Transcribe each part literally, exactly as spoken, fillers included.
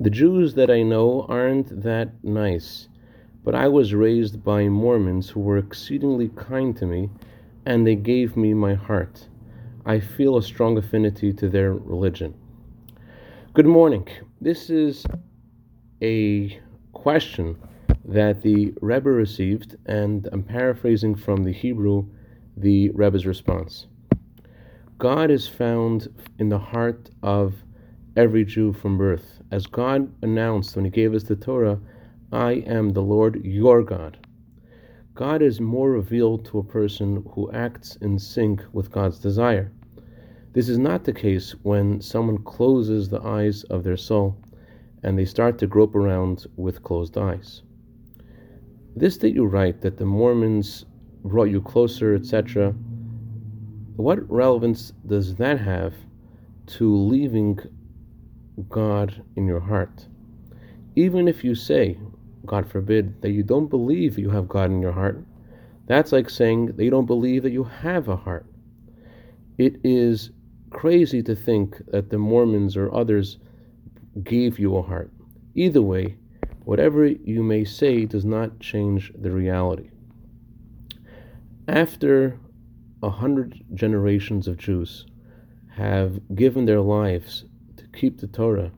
The Jews that I know aren't that nice, but I was raised by Mormons who were exceedingly kind to me, and they gave me my heart. I feel a strong affinity to their religion. Good morning. This is a question that the Rebbe received, and I'm paraphrasing from the Hebrew the Rebbe's response. God is found in the heart of every Jew from birth. As God announced when He gave us the Torah, I am the Lord your God. God is more revealed to a person who acts in sync with God's desire. This is not the case when someone closes the eyes of their soul and they start to grope around with closed eyes. This that you write, that the Mormons brought you closer, et cetera, what relevance does that have to leaving God in your heart? Even if you say, God forbid, that you don't believe you have God in your heart, that's like saying that you don't believe that you have a heart. It is crazy to think that the Mormons or others gave you a heart. Either way, whatever you may say does not change the reality. After a hundred generations of Jews have given their lives to keep the Torah,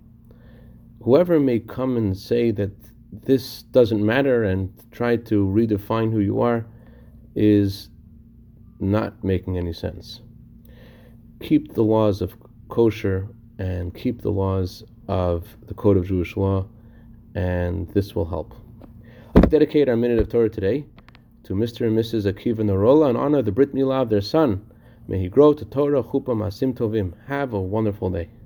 whoever may come and say that this doesn't matter and try to redefine who you are is not making any sense. Keep the laws of kosher and keep the laws of the Code of Jewish Law, and this will help. Let's dedicate our minute of Torah today to Mister and Missus Akiva Narola in honor of the Brit Mila of their son. May he grow to Torah, Chupa Masim Tovim. Have a wonderful day.